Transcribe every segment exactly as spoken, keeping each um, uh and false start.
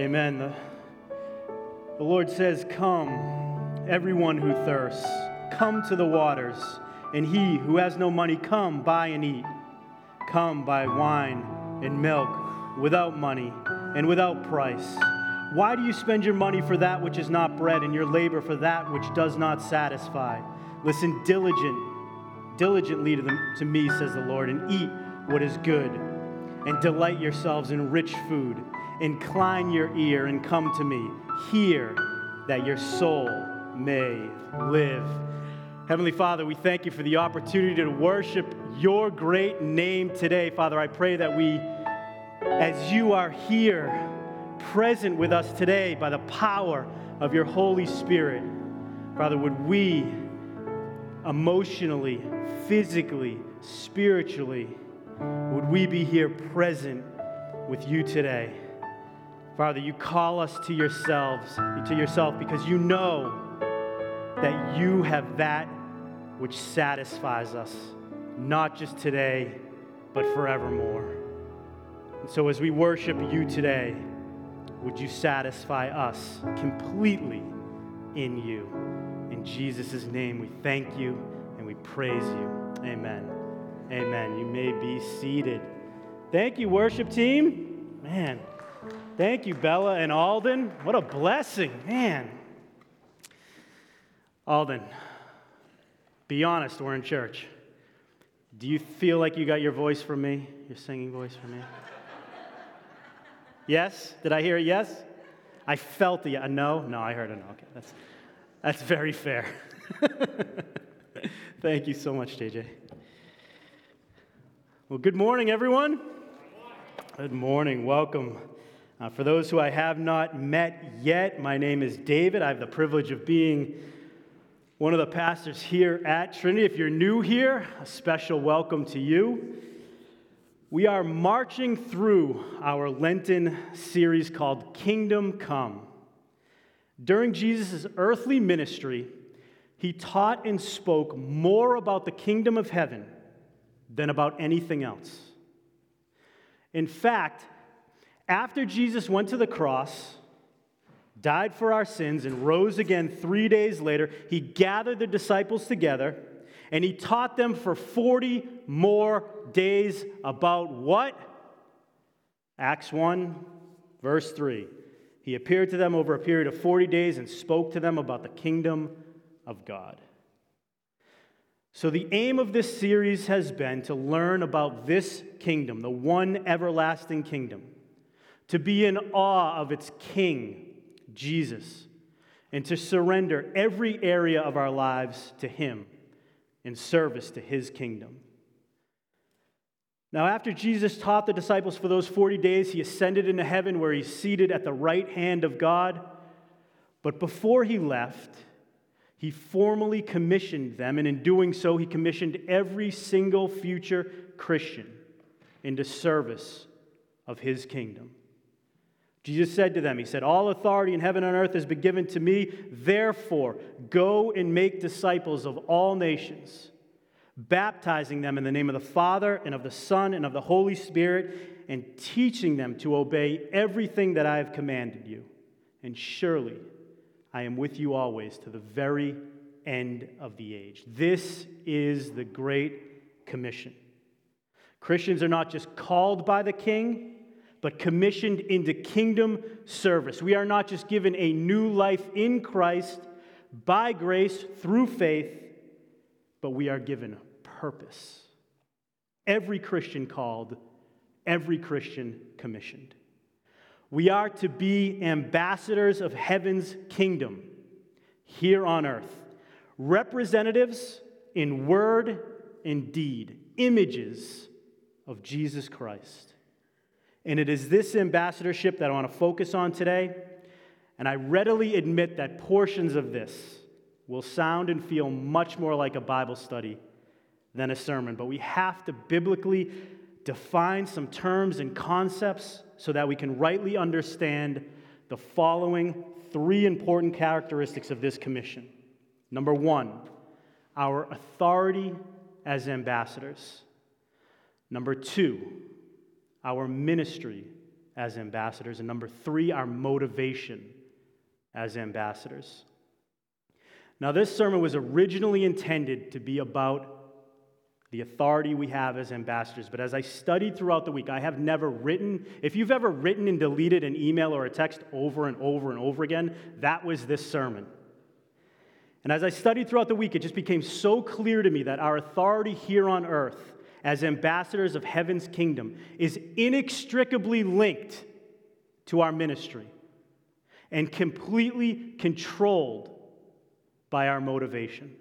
Amen. The, the Lord says, "Come, everyone who thirsts, come to the waters, and he who has no money, come, buy and eat. Come, buy wine and milk without money and without price. Why do you spend your money for that which is not bread, and your labor for that which does not satisfy? Listen diligent, diligently to, the, to me, says the Lord, and eat what is good, and delight yourselves in rich food. Incline your ear and come to me. Hear, that your soul may live." Heavenly Father, we thank you for the opportunity to worship your great name today. Father, I pray that we, as you are here, present with us today by the power of your Holy Spirit, Father, would we emotionally, physically, spiritually, would we be here present with you today? Father, you call us to yourselves, to yourself, because you know that you have that which satisfies us, not just today, but forevermore. And so as we worship you today, would you satisfy us completely in you? In Jesus' name, we thank you and we praise you. Amen. Amen. You may be seated. Thank you, worship team. Man, thank you, Bella and Alden. What a blessing, man. Alden, be honest, we're in church. Do you feel like you got your voice from me, your singing voice from me? Yes? Did I hear a yes? I felt a, a no? No, I heard a no. Okay, that's, that's very fair. Thank you so much, J J. Well, good morning, everyone. Good morning. Welcome. Uh, for those who I have not met yet, my name is David. I have the privilege of being one of the pastors here at Trinity. If you're new here, a special welcome to you. We are marching through our Lenten series called Kingdom Come. During Jesus' earthly ministry, he taught and spoke more about the kingdom of heaven than about anything else. In fact, after Jesus went to the cross, died for our sins, and rose again three days later, he gathered the disciples together, and he taught them for forty more days about what? Acts one, verse three. He appeared to them over a period of forty days and spoke to them about the kingdom of God. So the aim of this series has been to learn about this kingdom, the one everlasting kingdom, to be in awe of its King, Jesus, and to surrender every area of our lives to him in service to his kingdom. Now, after Jesus taught the disciples for those forty days, he ascended into heaven where he's seated at the right hand of God. But before he left, he formally commissioned them, and in doing so, he commissioned every single future Christian into service of his kingdom. Jesus said to them, he said, "All authority in heaven and earth has been given to me. Therefore, go and make disciples of all nations, baptizing them in the name of the Father and of the Son and of the Holy Spirit, and teaching them to obey everything that I have commanded you. And surely I am with you always to the very end of the age." This is the Great Commission. Christians are not just called by the King, but commissioned into kingdom service. We are not just given a new life in Christ by grace through faith, but we are given purpose. Every Christian called, every Christian commissioned. We are to be ambassadors of heaven's kingdom here on earth, representatives in word and deed, images of Jesus Christ. And it is this ambassadorship that I want to focus on today. And I readily admit that portions of this will sound and feel much more like a Bible study than a sermon. But we have to biblically define some terms and concepts so that we can rightly understand the following three important characteristics of this commission. Number one, our authority as ambassadors. Number two, our ministry as ambassadors. And number three, our motivation as ambassadors. Now, this sermon was originally intended to be about the authority we have as ambassadors. But as I studied throughout the week, I have never written, if you've ever written and deleted an email or a text over and over and over again, that was this sermon. And as I studied throughout the week, it just became so clear to me that our authority here on earth as ambassadors of heaven's kingdom is inextricably linked to our ministry and completely controlled by our motivation.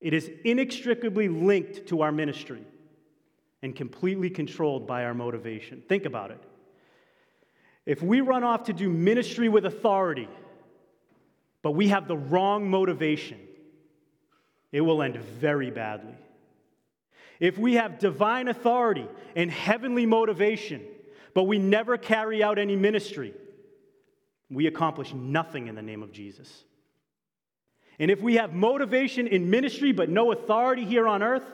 It is inextricably linked to our ministry and completely controlled by our motivation. Think about it. If we run off to do ministry with authority, but we have the wrong motivation, it will end very badly. If we have divine authority and heavenly motivation, but we never carry out any ministry, we accomplish nothing in the name of Jesus. And if we have motivation in ministry but no authority here on earth,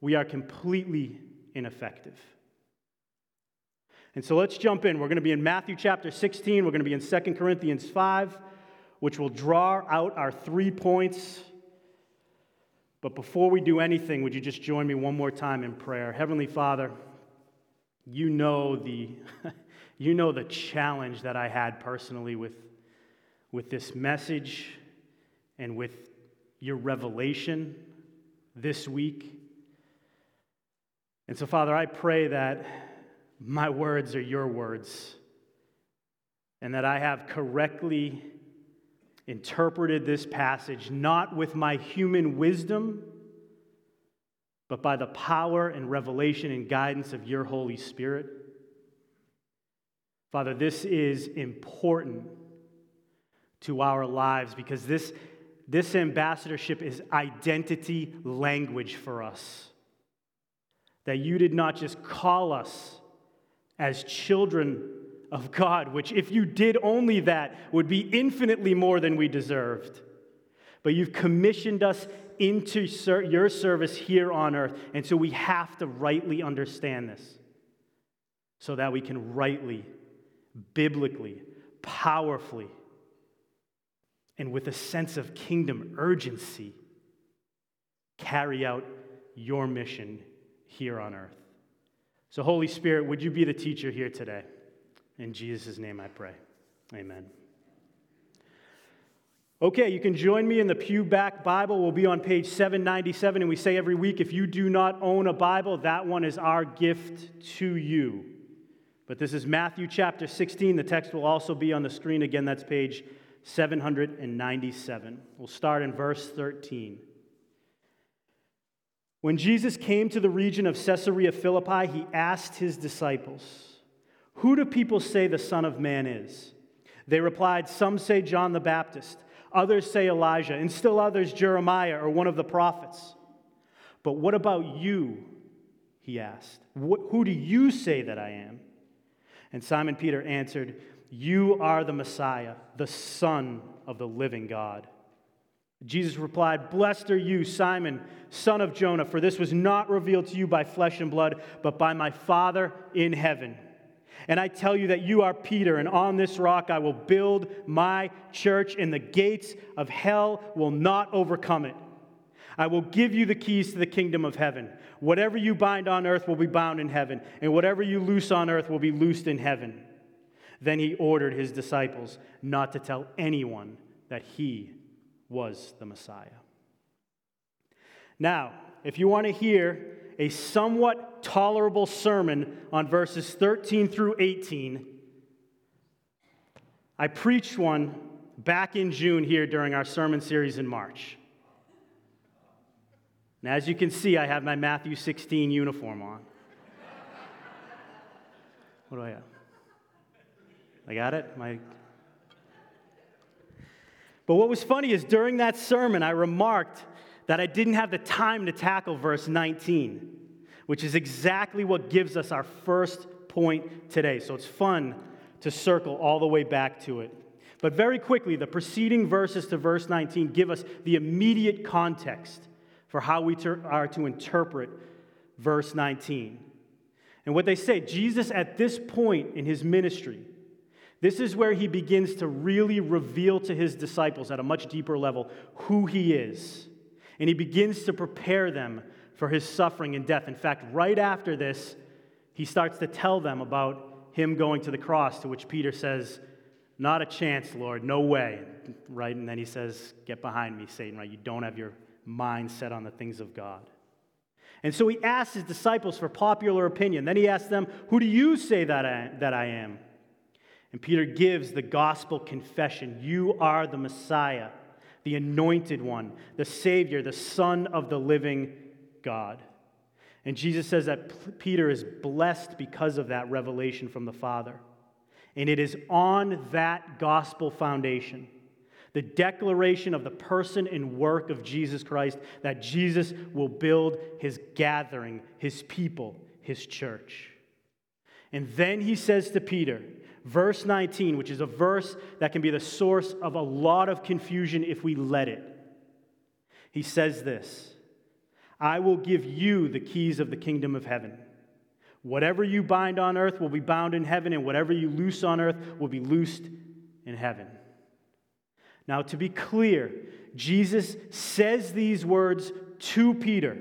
we are completely ineffective. And so let's jump in. We're going to be in Matthew chapter sixteen. We're going to be in Second Corinthians five, which will draw out our three points. But before we do anything, would you just join me one more time in prayer? Heavenly Father, you know the, you know the challenge that I had personally with, with this message and with your revelation this week. And so, Father, I pray that my words are your words and that I have correctly interpreted this passage, not with my human wisdom, but by the power and revelation and guidance of your Holy Spirit. Father, this is important to our lives because this This ambassadorship is identity language for us. That you did not just call us as children of God, which if you did only that would be infinitely more than we deserved. But you've commissioned us into ser- your service here on earth. And so we have to rightly understand this so that we can rightly, biblically, powerfully, and with a sense of kingdom urgency, carry out your mission here on earth. So Holy Spirit, would you be the teacher here today? In Jesus' name I pray. Amen. Okay, you can join me in the Pew Back Bible. We'll be on page seven ninety-seven, and we say every week, if you do not own a Bible, that one is our gift to you. But this is Matthew chapter sixteen. The text will also be on the screen. Again, that's page seven ninety-seven. We'll start in verse thirteen. When Jesus came to the region of Caesarea Philippi, he asked his disciples, "Who do people say the Son of Man is?" They replied, "Some say John the Baptist, others say Elijah, and still others Jeremiah or one of the prophets." "But what about you?" he asked. "Who do you say that I am?" And Simon Peter answered, "You are the Messiah, the Son of the living God." Jesus replied, "Blessed are you, Simon, son of Jonah, for this was not revealed to you by flesh and blood, but by my Father in heaven. And I tell you that you are Peter, and on this rock I will build my church, and the gates of hell will not overcome it. I will give you the keys to the kingdom of heaven. Whatever you bind on earth will be bound in heaven, and whatever you loose on earth will be loosed in heaven." Then he ordered his disciples not to tell anyone that he was the Messiah. Now, if you want to hear a somewhat tolerable sermon on verses thirteen through eighteen, I preached one back in June here during our sermon series in March. And as you can see, I have my Matthew sixteen uniform on. What do I have? I got it? My... But what was funny is during that sermon, I remarked that I didn't have the time to tackle verse nineteen, which is exactly what gives us our first point today. So it's fun to circle all the way back to it. But very quickly, the preceding verses to verse nineteen give us the immediate context for how we ter- are to interpret verse nineteen. And what they say, Jesus at this point in his ministry, this is where he begins to really reveal to his disciples at a much deeper level who he is. And he begins to prepare them for his suffering and death. In fact, right after this, he starts to tell them about him going to the cross, to which Peter says, "Not a chance, Lord, no way." Right? And then he says, "Get behind me, Satan," right? You don't have your mind set on the things of God. And so he asks his disciples for popular opinion. Then he asks them, "Who do you say that I, that I am?" And Peter gives the gospel confession, "You are the Messiah, the anointed one, the Savior, the Son of the living God." And Jesus says that Peter is blessed because of that revelation from the Father. And it is on that gospel foundation, the declaration of the person and work of Jesus Christ, that Jesus will build his gathering, his people, his church. And then he says to Peter, verse nineteen, which is a verse that can be the source of a lot of confusion if we let it. He says this, "I will give you the keys of the kingdom of heaven. Whatever you bind on earth will be bound in heaven, and whatever you loose on earth will be loosed in heaven." Now, to be clear, Jesus says these words to Peter.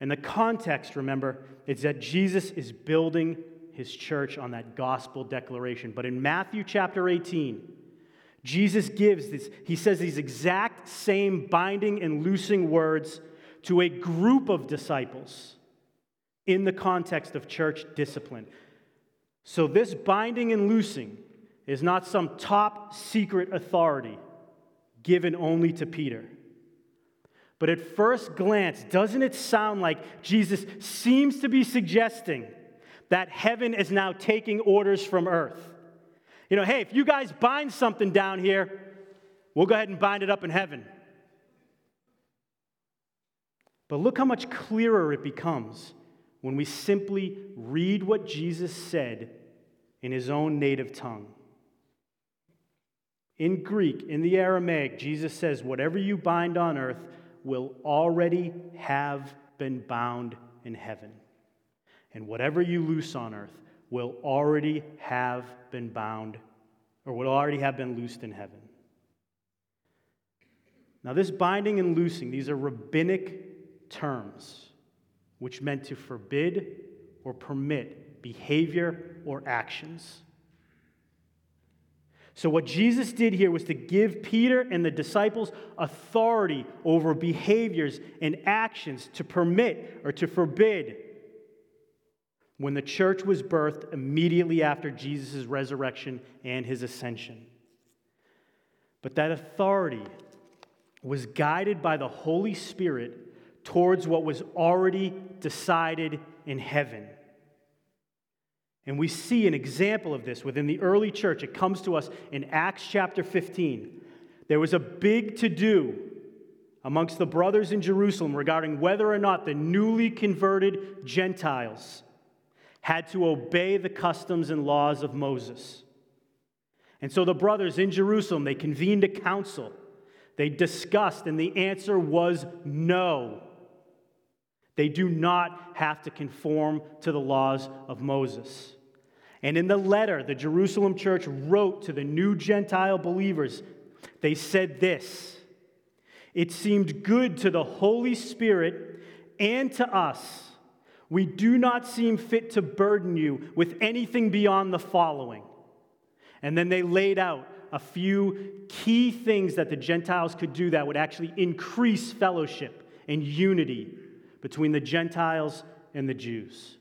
And the context, remember, is that Jesus is building his church on that gospel declaration. But in Matthew chapter eighteen, Jesus gives this, he says these exact same binding and loosing words to a group of disciples in the context of church discipline. So this binding and loosing is not some top secret authority given only to Peter. But at first glance, doesn't it sound like Jesus seems to be suggesting that heaven is now taking orders from earth? You know, hey, if you guys bind something down here, we'll go ahead and bind it up in heaven. But look how much clearer it becomes when we simply read what Jesus said in his own native tongue. In Greek, in the Aramaic, Jesus says, "Whatever you bind on earth will already have been bound in heaven. And whatever you loose on earth will already have been bound, or will already have been loosed in heaven." Now, this binding and loosing, these are rabbinic terms, which meant to forbid or permit behavior or actions. So what Jesus did here was to give Peter and the disciples authority over behaviors and actions to permit or to forbid. When the church was birthed immediately after Jesus' resurrection and his ascension. But that authority was guided by the Holy Spirit towards what was already decided in heaven. And we see an example of this within the early church. It comes to us in Acts chapter fifteen. There was a big to-do amongst the brothers in Jerusalem regarding whether or not the newly converted Gentiles had to obey the customs and laws of Moses. And so the brothers in Jerusalem, they convened a council. They discussed, and the answer was no. They do not have to conform to the laws of Moses. And in the letter the Jerusalem church wrote to the new Gentile believers, they said this, "It seemed good to the Holy Spirit and to us. We do not seem fit to burden you with anything beyond the following." And then they laid out a few key things that the Gentiles could do that would actually increase fellowship and unity between the Gentiles and the Jews.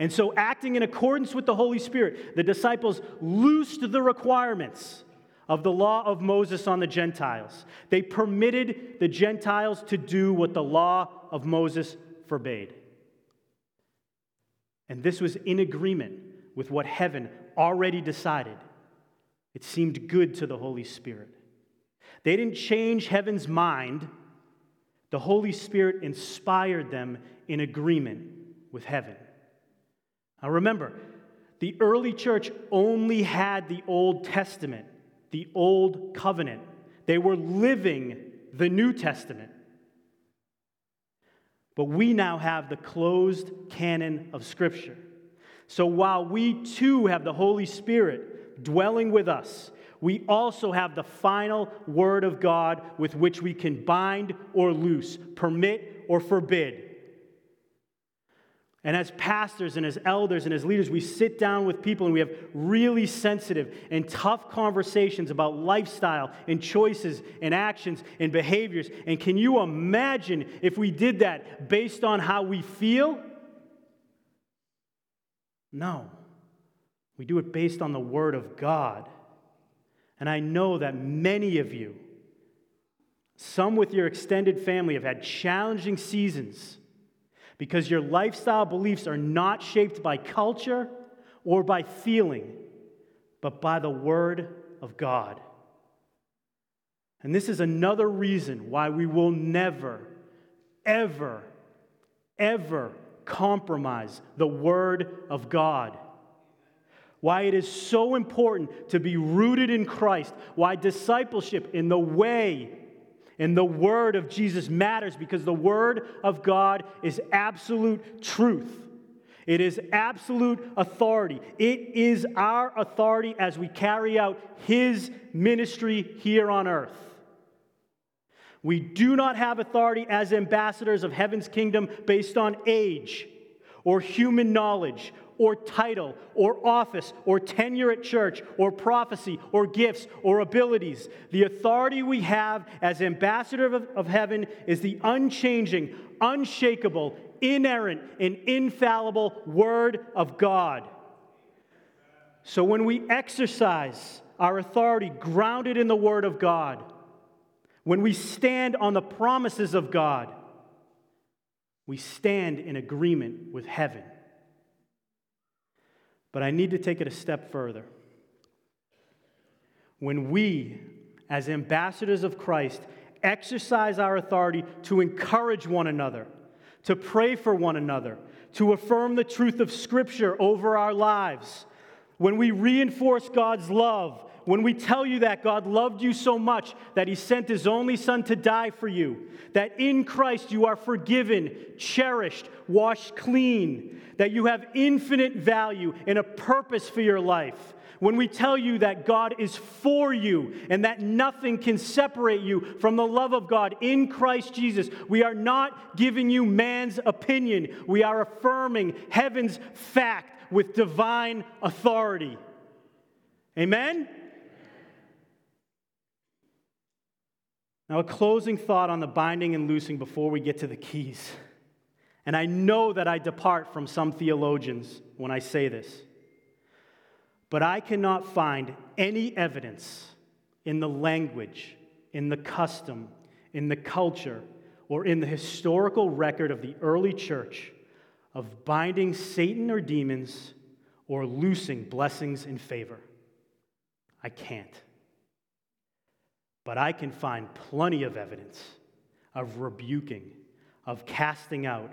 And so, acting in accordance with the Holy Spirit, the disciples loosed the requirements of the law of Moses on the Gentiles. They permitted the Gentiles to do what the law of Moses forbade. And this was in agreement with what heaven already decided. It seemed good to the Holy Spirit. They didn't change heaven's mind. The Holy Spirit inspired them in agreement with heaven. Now remember, the early church only had the Old Testament, the Old Covenant. They were living the New Testament. But we now have the closed canon of Scripture. So while we too have the Holy Spirit dwelling with us, we also have the final Word of God with which we can bind or loose, permit or forbid. And as pastors and as elders and as leaders, we sit down with people and we have really sensitive and tough conversations about lifestyle and choices and actions and behaviors. And can you imagine if we did that based on how we feel? No. We do it based on the Word of God. And I know that many of you, some with your extended family, have had challenging seasons because your lifestyle beliefs are not shaped by culture or by feeling, but by the Word of God. And this is another reason why we will never, ever, ever compromise the Word of God. Why it is so important to be rooted in Christ. Why discipleship in the way, in the Word of Jesus matters, because the Word of God is absolute truth. It is absolute authority. It is our authority as we carry out His ministry here on earth. We do not have authority as ambassadors of heaven's kingdom based on age or human knowledge or title, or office, or tenure at church, or prophecy, or gifts, or abilities. The authority we have as ambassador of, of heaven is the unchanging, unshakable, inerrant, and infallible Word of God. So when we exercise our authority grounded in the Word of God, when we stand on the promises of God, we stand in agreement with heaven. But I need to take it a step further. When we, as ambassadors of Christ, exercise our authority to encourage one another, to pray for one another, to affirm the truth of Scripture over our lives, when we reinforce God's love, when we tell you that God loved you so much that He sent His only Son to die for you, that in Christ you are forgiven, cherished, washed clean, that you have infinite value and a purpose for your life, when we tell you that God is for you and that nothing can separate you from the love of God in Christ Jesus, we are not giving you man's opinion. We are affirming heaven's fact with divine authority. Amen? Now, a closing thought on the binding and loosing before we get to the keys. And I know that I depart from some theologians when I say this, but I cannot find any evidence in the language, in the custom, in the culture, or in the historical record of the early church of binding Satan or demons or loosing blessings and favor. I can't. But I can find plenty of evidence of rebuking, of casting out,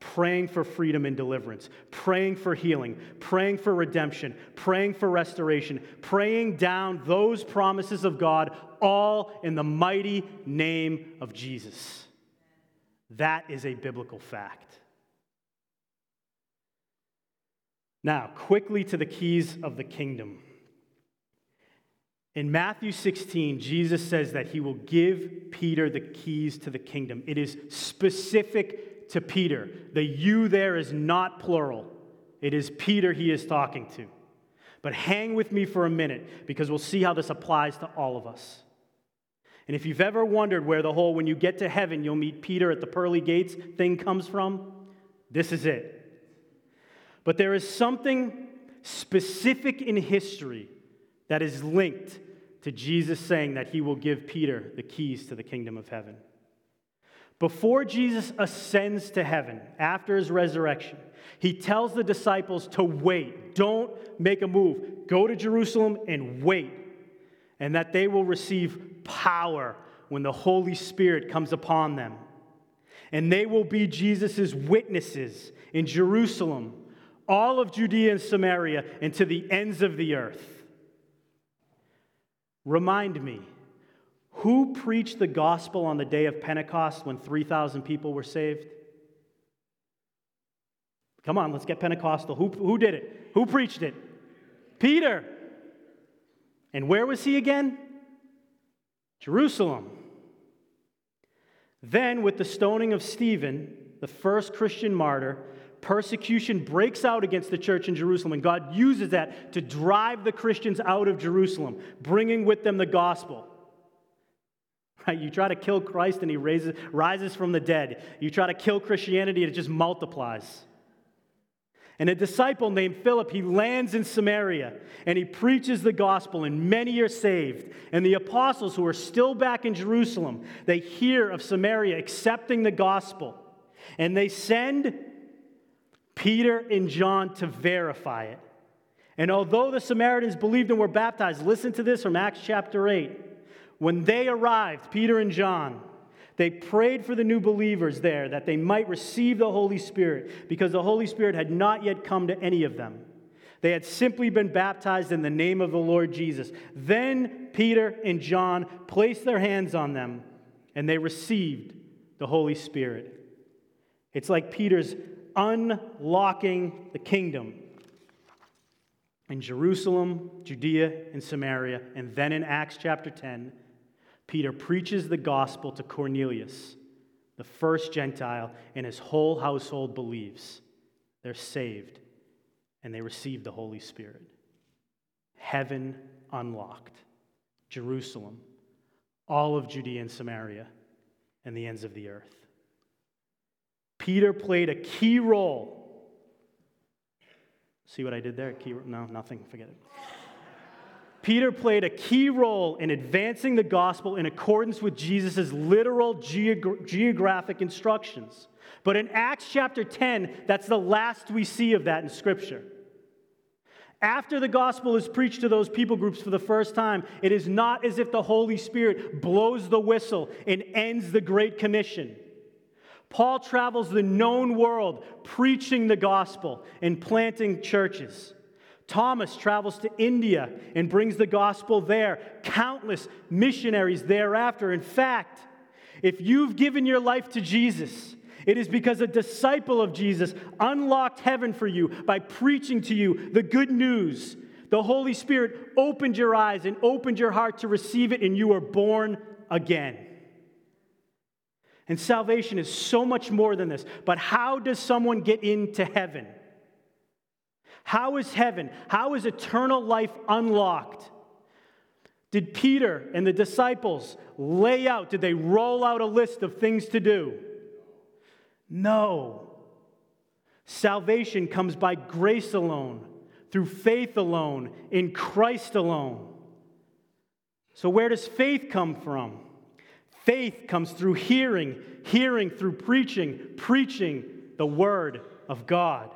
praying for freedom and deliverance, praying for healing, praying for redemption, praying for restoration, praying down those promises of God, all in the mighty name of Jesus. That is a biblical fact. Now, quickly to the keys of the kingdom. In Matthew sixteen, Jesus says that He will give Peter the keys to the kingdom. It is specific to Peter. The you there is not plural. It is Peter He is talking to. But hang with me for a minute, because we'll see how this applies to all of us. And if you've ever wondered where the whole, when you get to heaven, you'll meet Peter at the pearly gates thing comes from, this is it. But there is something specific in history that is linked to Jesus saying that He will give Peter the keys to the kingdom of heaven. Before Jesus ascends to heaven, after His resurrection, He tells the disciples to wait. Don't make a move. Go to Jerusalem and wait. And that they will receive power when the Holy Spirit comes upon them. And they will be Jesus' witnesses in Jerusalem, all of Judea and Samaria, and to the ends of the earth. Remind me, who preached the gospel on the day of Pentecost when three thousand people were saved? Come on, let's get Pentecostal. Who, who did it? Who preached it? Peter. And where was he again? Jerusalem. Then, with the stoning of Stephen, the first Christian martyr, persecution breaks out against the church in Jerusalem, and God uses that to drive the Christians out of Jerusalem, bringing with them the gospel. Right? You try to kill Christ, and he raises, rises from the dead. You try to kill Christianity, and it just multiplies. And a disciple named Philip, he lands in Samaria, and he preaches the gospel, and many are saved. And the apostles who are still back in Jerusalem, they hear of Samaria accepting the gospel, and they send Peter and John to verify it. And although the Samaritans believed and were baptized, listen to this from Acts chapter eight. When they arrived, Peter and John, they prayed for the new believers there that they might receive the Holy Spirit, because the Holy Spirit had not yet come to any of them. They had simply been baptized in the name of the Lord Jesus. Then Peter and John placed their hands on them, and they received the Holy Spirit. It's like Peter's unlocking the kingdom in Jerusalem, Judea, and Samaria, and then in Acts chapter ten, Peter preaches the gospel to Cornelius, the first Gentile, and his whole household believes. They're saved, and they receive the Holy Spirit. Heaven unlocked. Jerusalem, all of Judea and Samaria, and the ends of the earth. Peter played a key role. See what I did there? Key, no, nothing. Forget it. Peter played a key role in advancing the gospel in accordance with Jesus' literal geog- geographic instructions. But in Acts chapter ten, that's the last we see of that in Scripture. After the gospel is preached to those people groups for the first time, it is not as if the Holy Spirit blows the whistle and ends the Great Commission. Paul travels the known world preaching the gospel and planting churches. Thomas travels to India and brings the gospel there. Countless missionaries thereafter. In fact, if you've given your life to Jesus, it is because a disciple of Jesus unlocked heaven for you by preaching to you the good news. The Holy Spirit opened your eyes and opened your heart to receive it, and you were born again. And salvation is so much more than this. But how does someone get into heaven? How is heaven? How is eternal life unlocked? Did Peter and the disciples lay out, did they roll out a list of things to do? No. Salvation comes by grace alone, through faith alone, in Christ alone. So where does faith come from? Faith comes through hearing, hearing through preaching, preaching the Word of God.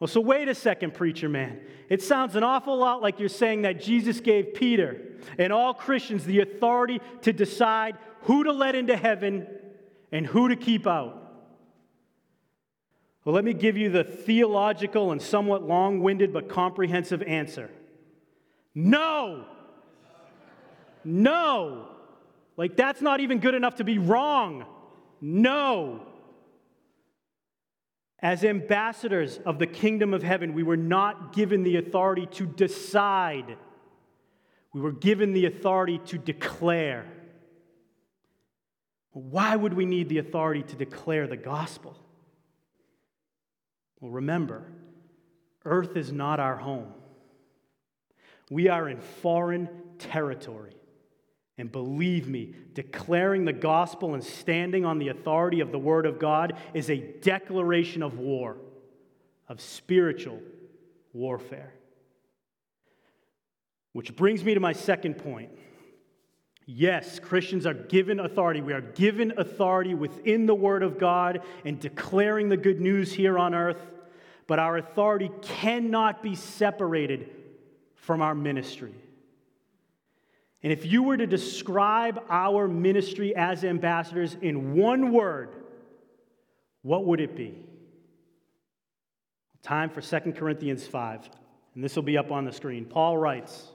Well, so wait a second, preacher man. It sounds an awful lot like you're saying that Jesus gave Peter and all Christians the authority to decide who to let into heaven and who to keep out. Well, let me give you the theological and somewhat long-winded but comprehensive answer. No! No! Like, that's not even good enough to be wrong. No! As ambassadors of the kingdom of heaven, we were not given the authority to decide. We were given the authority to declare. Why would we need the authority to declare the gospel? Well, remember, earth is not our home. We are in foreign territory. And believe me, declaring the gospel and standing on the authority of the Word of God is a declaration of war, of spiritual warfare. Which brings me to my second point. Yes, Christians are given authority. We are given authority within the Word of God and declaring the good news here on earth, but our authority cannot be separated from our ministry. And if you were to describe our ministry as ambassadors in one word, what would it be? Time for Second Corinthians five. And this will be up on the screen. Paul writes,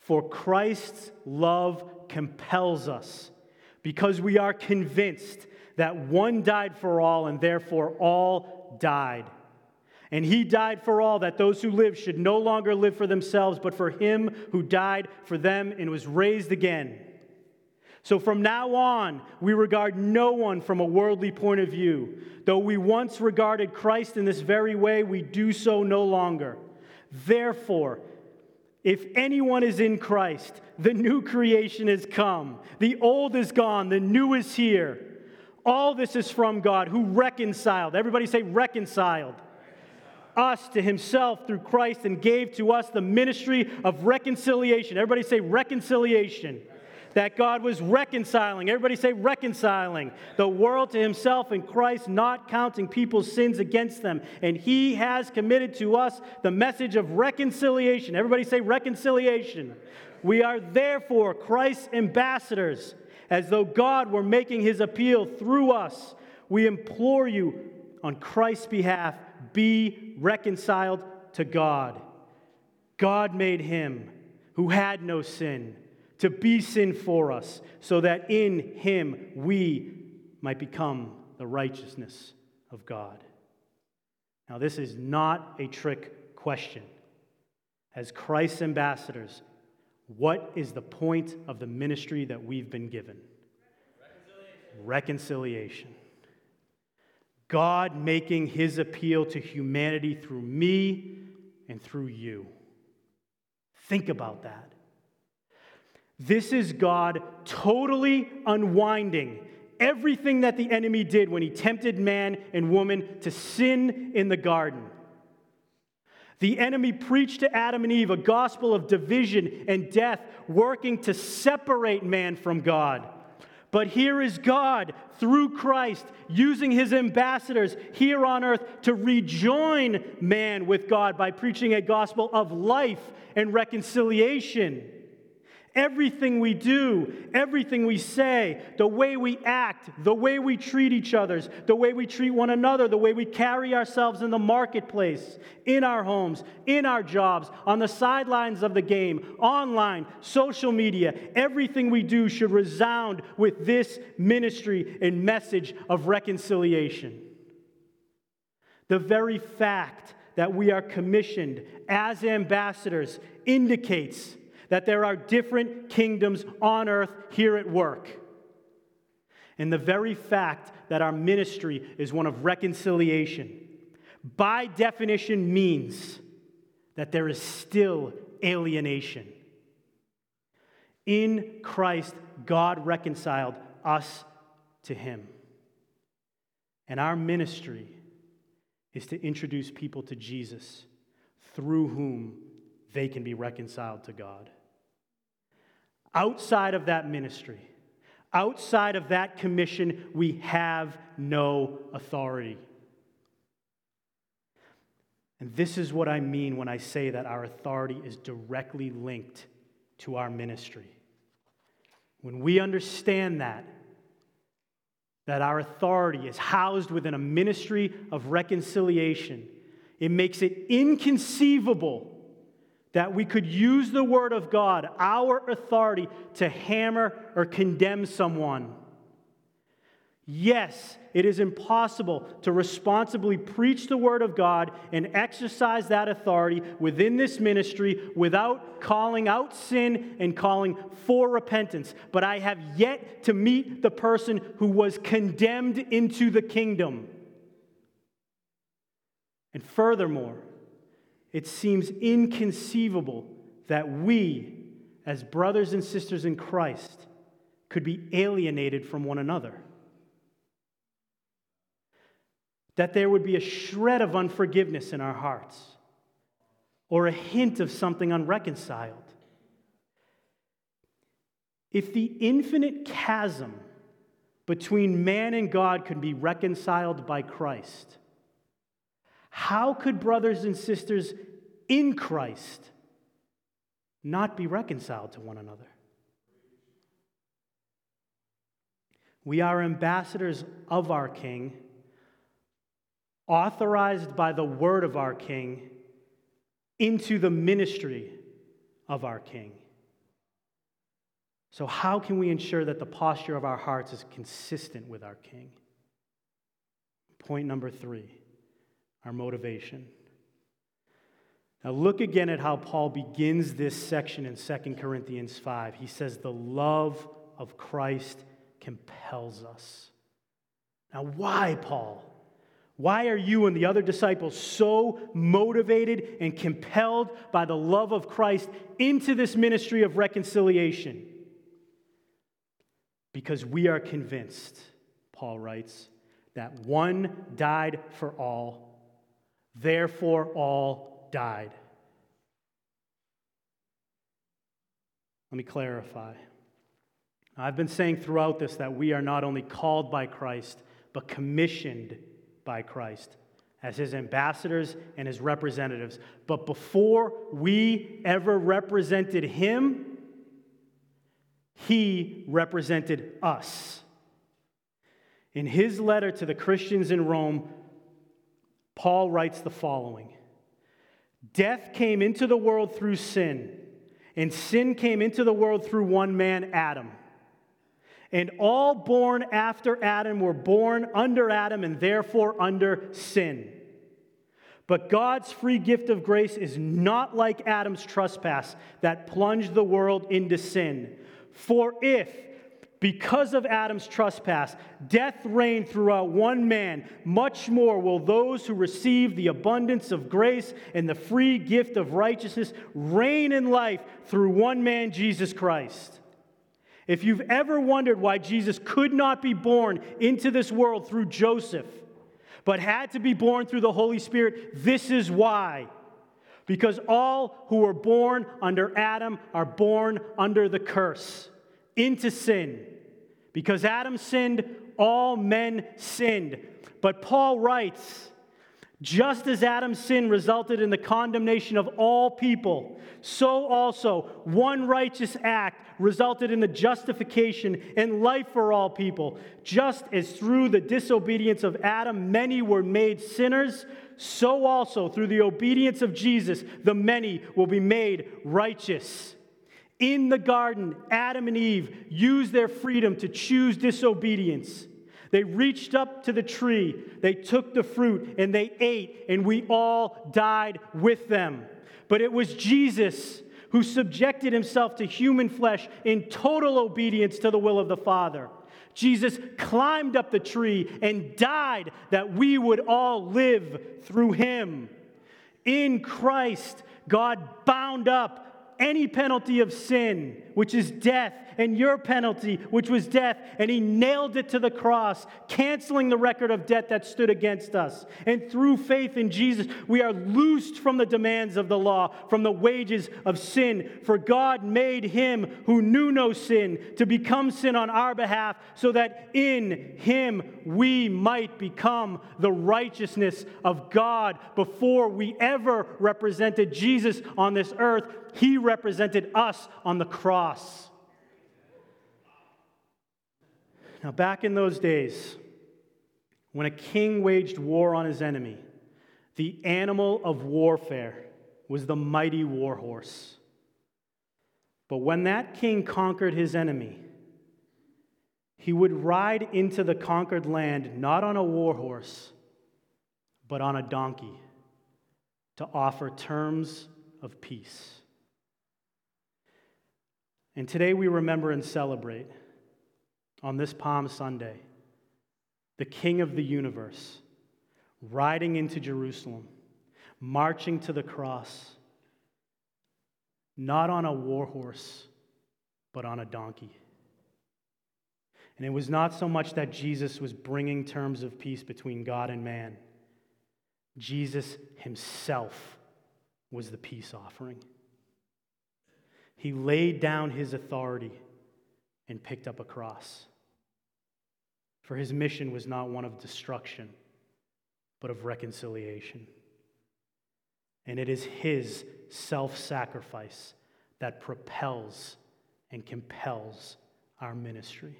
"For Christ's love compels us, because we are convinced that one died for all, and therefore all died. And he died for all, that those who live should no longer live for themselves, but for him who died for them and was raised again. So from now on, we regard no one from a worldly point of view. Though we once regarded Christ in this very way, we do so no longer. Therefore, if anyone is in Christ, the new creation has come. The old is gone, the new is here. All this is from God, who reconciled. Everybody say reconciled. Us to himself through Christ and gave to us the ministry of reconciliation. Everybody say reconciliation. That God was reconciling. Everybody say reconciling. The world to himself in Christ, not counting people's sins against them. And he has committed to us the message of reconciliation. Everybody say reconciliation. We are therefore Christ's ambassadors, as though God were making his appeal through us. We implore you on Christ's behalf, be reconciled to God. God made him who had no sin to be sin for us, so that in him we might become the righteousness of God. Now, this is not a trick question. As Christ's ambassadors, what is the point of the ministry that we've been given? Reconciliation. Reconciliation. God making his appeal to humanity through me and through you. Think about that. This is God totally unwinding everything that the enemy did when he tempted man and woman to sin in the garden. The enemy preached to Adam and Eve a gospel of division and death, working to separate man from God. But here is God, through Christ, using his ambassadors here on earth to rejoin man with God by preaching a gospel of life and reconciliation. Everything we do, everything we say, the way we act, the way we treat each other, the way we treat one another, the way we carry ourselves in the marketplace, in our homes, in our jobs, on the sidelines of the game, online, social media, everything we do should resound with this ministry and message of reconciliation. The very fact that we are commissioned as ambassadors indicates that there are different kingdoms on earth here at work. And the very fact that our ministry is one of reconciliation, by definition, means that there is still alienation. In Christ, God reconciled us to him. And our ministry is to introduce people to Jesus, through whom they can be reconciled to God. Outside of that ministry, outside of that commission, we have no authority. And this is what I mean when I say that our authority is directly linked to our ministry. When we understand that, that our authority is housed within a ministry of reconciliation, it makes it inconceivable that we could use the word of God, our authority, to hammer or condemn someone. Yes, it is impossible to responsibly preach the word of God and exercise that authority within this ministry without calling out sin and calling for repentance. But I have yet to meet the person who was condemned into the kingdom. And furthermore, it seems inconceivable that we, as brothers and sisters in Christ, could be alienated from one another. That there would be a shred of unforgiveness in our hearts, or a hint of something unreconciled. If the infinite chasm between man and God could be reconciled by Christ, how could brothers and sisters in Christ not be reconciled to one another? We are ambassadors of our King, authorized by the word of our King, into the ministry of our King. So how can we ensure that the posture of our hearts is consistent with our King? Point number three, our motivation. Now look again at how Paul begins this section in Second Corinthians five. He says, the love of Christ compels us. Now why, Paul? Why are you and the other disciples so motivated and compelled by the love of Christ into this ministry of reconciliation? Because we are convinced, Paul writes, that one died for all, therefore all died. Let me clarify. I've been saying throughout this that we are not only called by Christ, but commissioned by Christ as his ambassadors and his representatives. But before we ever represented him, he represented us. In his letter to the Christians in Rome, Paul writes the following. Death came into the world through sin, and sin came into the world through one man, Adam. And all born after Adam were born under Adam and therefore under sin. But God's free gift of grace is not like Adam's trespass that plunged the world into sin. For if, because of Adam's trespass, death reigned throughout one man, much more will those who receive the abundance of grace and the free gift of righteousness reign in life through one man, Jesus Christ. If you've ever wondered why Jesus could not be born into this world through Joseph, but had to be born through the Holy Spirit, this is why. Because all who were born under Adam are born under the curse, into sin. Because Adam sinned, all men sinned. But Paul writes, just as Adam's sin resulted in the condemnation of all people, so also one righteous act resulted in the justification and life for all people. Just as through the disobedience of Adam many were made sinners, so also through the obedience of Jesus the many will be made righteous. In the garden, Adam and Eve used their freedom to choose disobedience. They reached up to the tree, they took the fruit, and they ate, and we all died with them. But it was Jesus who subjected himself to human flesh in total obedience to the will of the Father. Jesus climbed up the tree and died that we would all live through him. In Christ, God bound up any penalty of sin, which is death, and your penalty, which was death, and he nailed it to the cross, canceling the record of debt that stood against us. And through faith in Jesus, we are loosed from the demands of the law, from the wages of sin. For God made him who knew no sin to become sin on our behalf, so that in him we might become the righteousness of God. Before we ever represented Jesus on this earth, he represented us on the cross. Now, back in those days, when a king waged war on his enemy, the animal of warfare was the mighty war horse. But when that king conquered his enemy, he would ride into the conquered land not on a war horse, but on a donkey to offer terms of peace. And today we remember and celebrate, on this Palm Sunday, the King of the universe riding into Jerusalem, marching to the cross, not on a war horse, but on a donkey. And it was not so much that Jesus was bringing terms of peace between God and man. Jesus himself was the peace offering. He laid down his authority and picked up a cross. For his mission was not one of destruction, but of reconciliation. And it is his self-sacrifice that propels and compels our ministry.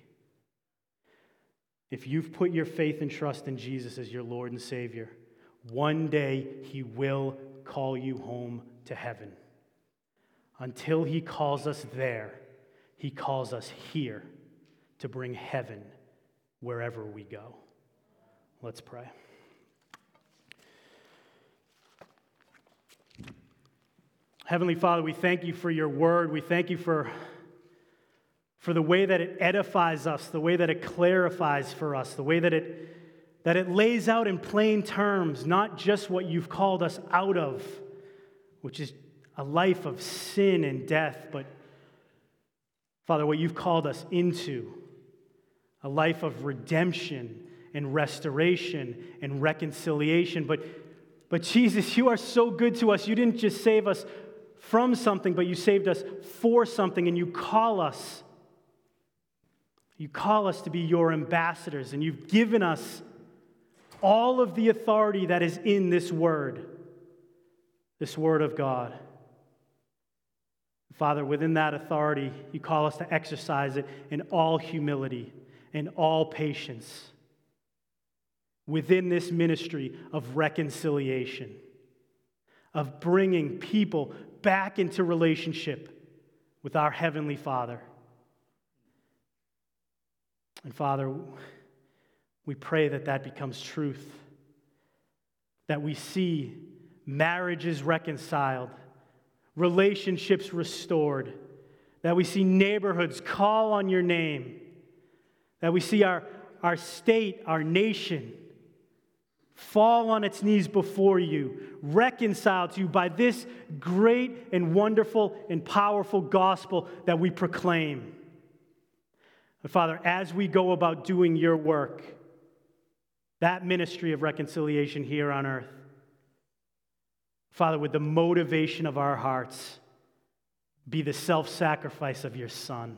If you've put your faith and trust in Jesus as your Lord and Savior, one day he will call you home to heaven. Until he calls us there, he calls us here to bring heaven wherever we go. Let's pray. Heavenly Father, we thank you for your word. We thank you for, for the way that it edifies us, the way that it clarifies for us, the way that it that it lays out in plain terms, not just what you've called us out of, which is a life of sin and death, but, Father, what you've called us into, a life of redemption and restoration and reconciliation. But, but Jesus, you are so good to us. You didn't just save us from something, but you saved us for something, and you call us. You call us to be your ambassadors, and you've given us all of the authority that is in this word, this word of God. Father, within that authority, you call us to exercise it in all humility and all patience within this ministry of reconciliation, of bringing people back into relationship with our Heavenly Father. And Father, we pray that that becomes truth, that we see marriages reconciled, relationships restored, that we see neighborhoods call on your name, that we see our, our state, our nation fall on its knees before you, reconciled to you by this great and wonderful and powerful gospel that we proclaim. But Father, as we go about doing your work, that ministry of reconciliation here on earth, Father, with the motivation of our hearts, be the self-sacrifice of your Son,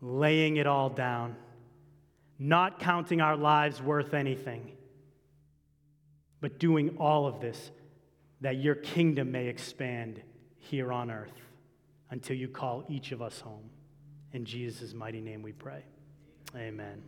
laying it all down, not counting our lives worth anything, but doing all of this that your kingdom may expand here on earth until you call each of us home. In Jesus' mighty name we pray. Amen.